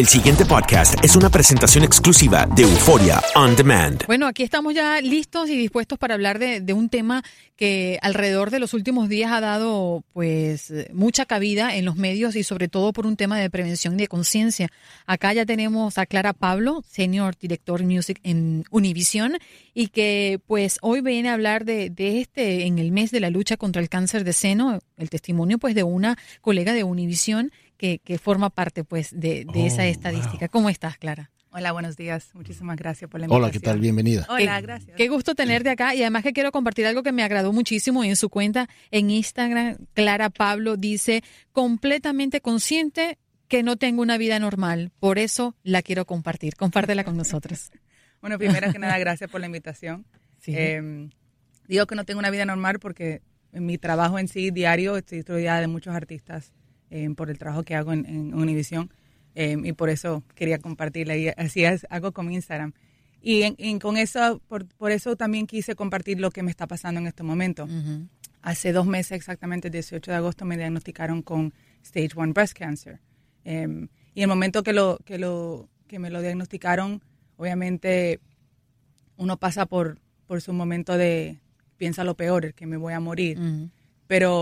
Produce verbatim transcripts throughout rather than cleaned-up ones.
El siguiente podcast es una presentación exclusiva de Euphoria On Demand. Bueno, aquí estamos ya listos y dispuestos para hablar de, de un tema que alrededor de los últimos días ha dado pues mucha cabida en los medios y sobre todo por un tema de prevención y de conciencia. Acá ya tenemos a Clara Pablo, Senior Director Music en Univision, y que pues hoy viene a hablar de, de este, en el mes de la lucha contra el cáncer de seno, el testimonio pues de una colega de Univision Que, que forma parte pues de, de oh, esa estadística. Wow. ¿Cómo estás, Clara? Hola, buenos días. Muchísimas gracias por la invitación. Hola, ¿qué tal? Bienvenida. Hola, qué, gracias. Qué gusto tenerte acá. Y además que quiero compartir algo que me agradó muchísimo en su cuenta en Instagram. Clara Pablo dice, completamente consciente que no tengo una vida normal. Por eso la quiero compartir. Compártela con nosotros. Bueno, primero que nada, gracias por la invitación. Sí. Eh, digo que no tengo una vida normal porque en mi trabajo en sí diario estoy rodeada de muchos artistas. Eh, por el trabajo que hago en, en Univision eh, y por eso quería compartirla y así es, hago con Instagram y en, en, con eso por, por eso también quise compartir lo que me está pasando en este momento. Uh-huh. Hace dos meses exactamente, el dieciocho de agosto, me diagnosticaron con stage one breast cancer eh, y el momento que lo que lo que me lo diagnosticaron, obviamente uno pasa por por su momento de piensa lo peor, que me voy a morir. Uh-huh. pero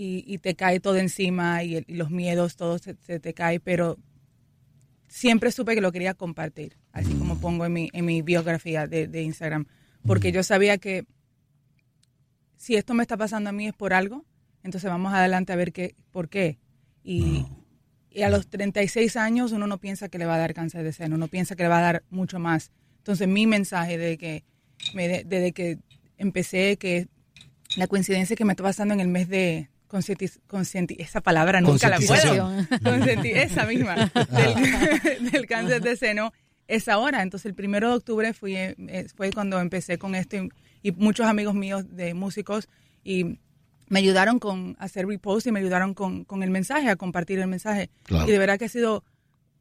Y, y te cae todo encima y, el, y los miedos, todo se, se te cae, pero siempre supe que lo quería compartir, así como pongo en mi, en mi biografía de, de Instagram, porque yo sabía que si esto me está pasando a mí es por algo, entonces vamos adelante a ver qué, por qué. Y, y a los treinta y seis años uno no piensa que le va a dar cáncer de seno, uno piensa que le va a dar mucho más. Entonces mi mensaje de que me de, desde que empecé, que la coincidencia que me está pasando en el mes de... Conscientiz- conscienti- esa palabra nunca la puedo. Conscienti- esa misma. Del, del cáncer de seno es ahora. Entonces, el primero de octubre fui, fue cuando empecé con esto y, y muchos amigos míos de músicos y me ayudaron con hacer repost y me ayudaron con, con el mensaje, a compartir el mensaje. Claro. Y de verdad que ha sido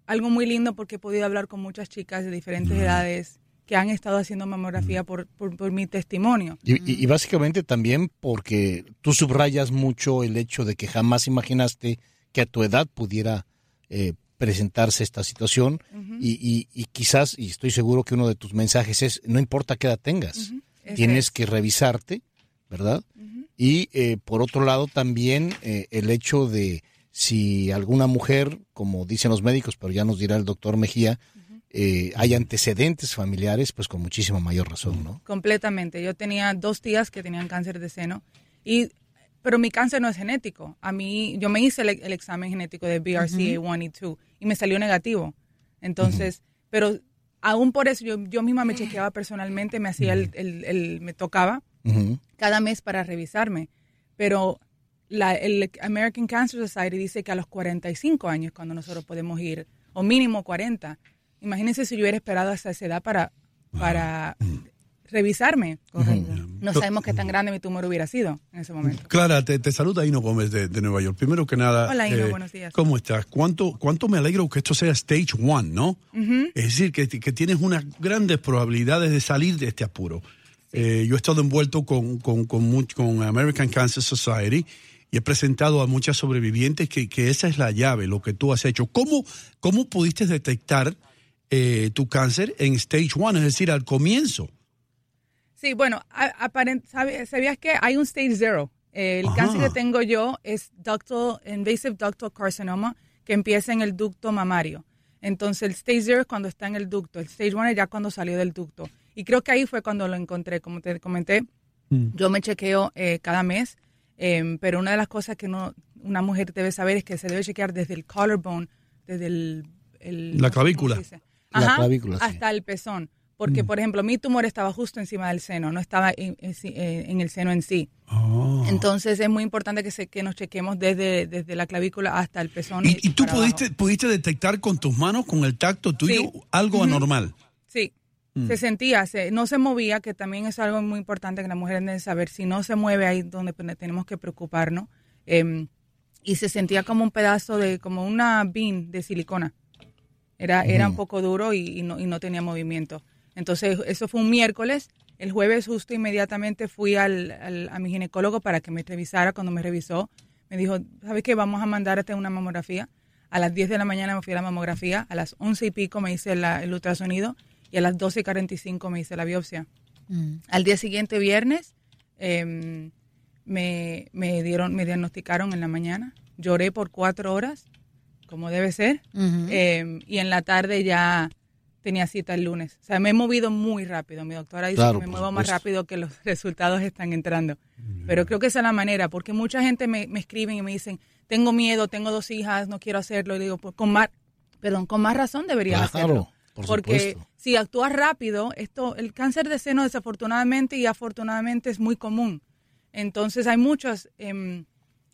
algo muy lindo porque he podido hablar con muchas chicas de diferentes mm. edades que han estado haciendo mamografía por, por, por mi testimonio. Y, y, y básicamente también porque tú subrayas mucho el hecho de que jamás imaginaste que a tu edad pudiera eh, presentarse esta situación. Uh-huh. y, y, y quizás, y estoy seguro que uno de tus mensajes es, no importa qué edad tengas, uh-huh. tienes es. que revisarte, ¿verdad? Uh-huh. Y eh, por otro lado también eh, el hecho de si alguna mujer, como dicen los médicos, pero ya nos dirá el doctor Mejía, uh-huh. Eh, hay antecedentes familiares, pues con muchísima mayor razón, ¿no? Completamente. Yo tenía dos tías que tenían cáncer de seno, y pero mi cáncer no es genético. A mí, yo me hice el, el examen genético de B R C A uno uh-huh. y dos y me salió negativo. Entonces, uh-huh. pero aún por eso yo, yo misma me chequeaba personalmente, me hacía el, el, el me tocaba uh-huh. cada mes para revisarme. Pero la, el American Cancer Society dice que a los cuarenta y cinco años cuando nosotros podemos ir, o mínimo cuarenta. Imagínense si yo hubiera esperado hasta esa edad para, para revisarme. Correcto. No sabemos qué tan grande mi tumor hubiera sido en ese momento. Clara, te, te saluda Ino Gómez de, de Nueva York. Primero que nada, hola, Ino, eh, buenos días. ¿Cómo estás? ¿Cuánto, cuánto me alegro que esto sea stage uno, ¿no? Uh-huh. Es decir, que, que tienes unas grandes probabilidades de salir de este apuro. Sí. Eh, yo he estado envuelto con, con, con, con American Cancer Society y he presentado a muchas sobrevivientes que, que esa es la llave, lo que tú has hecho. ¿Cómo, cómo pudiste detectar Eh, tu cáncer en stage uno, es decir, al comienzo? Sí, bueno, aparent- ¿sabías que hay un stage cero? Eh, el Ajá. cáncer que tengo yo es ductal, invasive ductal carcinoma, que empieza en el ducto mamario. Entonces, el stage cero es cuando está en el ducto. El stage uno es ya cuando salió del ducto. Y creo que ahí fue cuando lo encontré. Como te comenté, mm. yo me chequeo eh, cada mes, eh, pero una de las cosas que no, una mujer debe saber es que se debe chequear desde el collarbone, desde el... el La clavícula. Ajá, hasta sí. el pezón, porque mm. por ejemplo mi tumor estaba justo encima del seno, no estaba en, en, en el seno en sí. Oh. Entonces es muy importante que se, que nos chequemos desde, desde la clavícula hasta el pezón. ¿Y, y tú pudiste abajo. pudiste detectar con tus manos, con el tacto tuyo, sí. algo mm-hmm. anormal? Sí, mm. se sentía, se, no se movía, que también es algo muy importante que las mujeres deben saber, si no se mueve ahí es donde tenemos que preocuparnos. Eh, y se sentía como un pedazo de, como una bean de silicona. Era, era un poco duro y, y, no, y no tenía movimiento. Entonces, eso fue un miércoles. El jueves justo inmediatamente fui al, al, a mi ginecólogo para que me revisara. Cuando me revisó, me dijo, ¿sabes qué? Vamos a mandarte una mamografía. A las diez de la mañana me fui a la mamografía, a las once y pico me hice la, el ultrasonido y a las doce y cuarenta y cinco me hice la biopsia. Mm. Al día siguiente, viernes, eh, me, me, dieron, me diagnosticaron en la mañana. Lloré por cuatro horas, como debe ser, uh-huh. eh, y en la tarde ya tenía cita el lunes. O sea, me he movido muy rápido. Mi doctora dice claro, que me muevo más rápido que los resultados están entrando. Yeah. Pero creo que esa es la manera, porque mucha gente me, me escriben y me dicen... Tengo miedo, tengo dos hijas, no quiero hacerlo. Y le digo, pues, con más, perdón, con más razón deberías claro, hacerlo. Por porque supuesto. Si actúas rápido, esto, el cáncer de seno desafortunadamente y afortunadamente es muy común. Entonces hay muchas eh,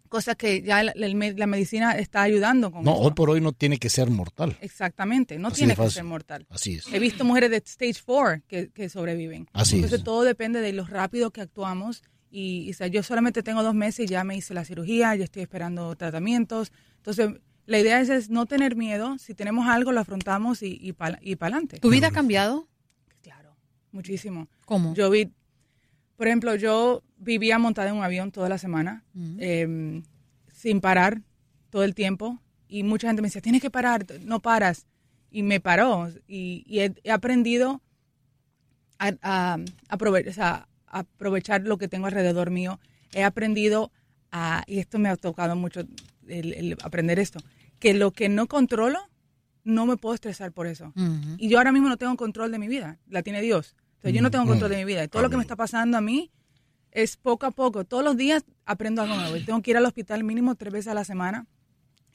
cosas que ya la, la, la medicina está ayudando con. No, esto. Hoy por hoy no tiene que ser mortal. Exactamente, no Así tiene que ser mortal. Así es. He visto mujeres de stage cuatro que, que sobreviven. Así Entonces es. Todo depende de lo rápido que actuamos. Y, y o sea, yo solamente tengo dos meses y ya me hice la cirugía, ya estoy esperando tratamientos. Entonces, la idea es, es no tener miedo. Si tenemos algo, lo afrontamos y, y para y adelante. ¿Tu vida ha cambiado? Claro, muchísimo. ¿Cómo? Yo vi, por ejemplo, yo vivía montada en un avión toda la semana, uh-huh. eh, sin parar todo el tiempo. Y mucha gente me decía, tienes que parar, no paras. Y me paró. Y, y he, he aprendido a, a, a proveer, o sea, aprovechar lo que tengo alrededor mío. He aprendido a, y esto me ha tocado mucho el, el aprender esto, que lo que no controlo, no me puedo estresar por eso. Uh-huh. Y yo ahora mismo no tengo control de mi vida, la tiene Dios. Entonces uh-huh. yo no tengo control de mi vida. Y todo uh-huh. lo que me está pasando a mí es poco a poco. Todos los días aprendo algo nuevo. Y tengo que ir al hospital mínimo tres veces a la semana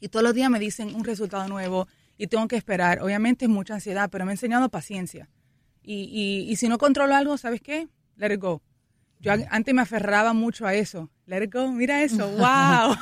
y todos los días me dicen un resultado nuevo y tengo que esperar. Obviamente es mucha ansiedad, pero me ha enseñado paciencia. Y, y, y si no controlo algo, ¿sabes qué? Let it go. Yo antes me aferraba mucho a eso. Let it go, mira eso, wow.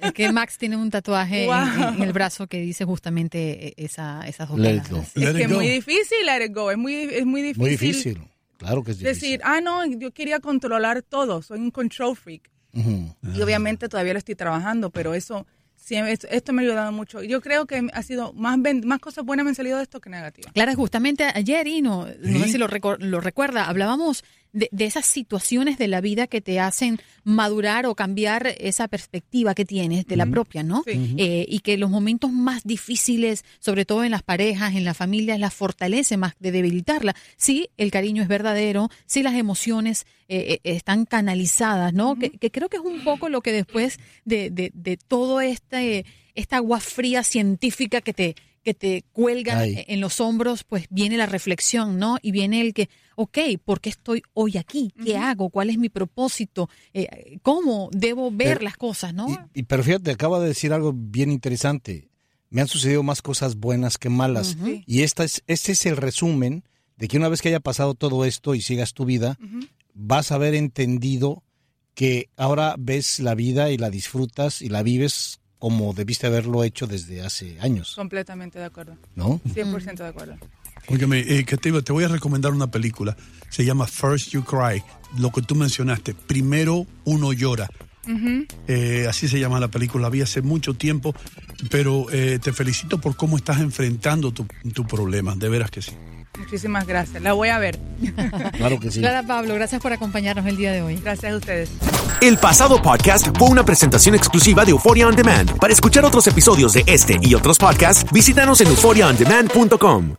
Es que Max tiene un tatuaje wow. en, en el brazo que dice justamente esa, esas dos let palabras. It go. Es let que it go. Es muy difícil let it go, es muy, es muy difícil. Muy difícil, claro que es difícil. Decir, ah, no, yo quería controlar todo, soy un control freak. Uh-huh. Y obviamente todavía lo estoy trabajando, pero eso, sí, esto, esto me ha ayudado mucho. Yo creo que ha sido más, más cosas buenas me han salido de esto que negativas. Clara, justamente ayer, Ino, ¿sí? no sé si lo, recu- lo recuerda, hablábamos... De, de esas situaciones de la vida que te hacen madurar o cambiar esa perspectiva que tienes de la uh-huh. propia, ¿no? Sí. Eh, y que los momentos más difíciles, sobre todo en las parejas, en las familias, las fortalece más de debilitarla. Sí, el cariño es verdadero, sí las emociones eh, están canalizadas, ¿no? Uh-huh. Que, que creo que es un poco lo que después de, de, de todo este, esta agua fría científica que te... que te cuelgan Ay. en los hombros, pues viene la reflexión, ¿no? Y viene el que, ok, ¿por qué estoy hoy aquí? ¿Qué uh-huh. hago? ¿Cuál es mi propósito? Eh, ¿Cómo debo ver pero, las cosas, no? Y, y pero fíjate, acaba de decir algo bien interesante. Me han sucedido más cosas buenas que malas. Uh-huh. Y esta es, este es el resumen de que una vez que haya pasado todo esto y sigas tu vida, uh-huh. vas a haber entendido que ahora ves la vida y la disfrutas y la vives como debiste haberlo hecho desde hace años. Completamente de acuerdo. ¿No? cien por ciento de acuerdo. Óigame, eh, que te, te voy a recomendar una película. Se llama First You Cry. Lo que tú mencionaste. Primero uno llora. Uh-huh. Eh, así se llama la película. La vi hace mucho tiempo. Pero eh, te felicito por cómo estás enfrentando tu, tu problema. De veras que sí. Muchísimas gracias. La voy a ver. Claro que sí. Clara Pablo, gracias por acompañarnos el día de hoy. Gracias a ustedes. El pasado podcast fue una presentación exclusiva de Euphoria On Demand. Para escuchar otros episodios de este y otros podcasts, visítanos en euphoria on demand punto com.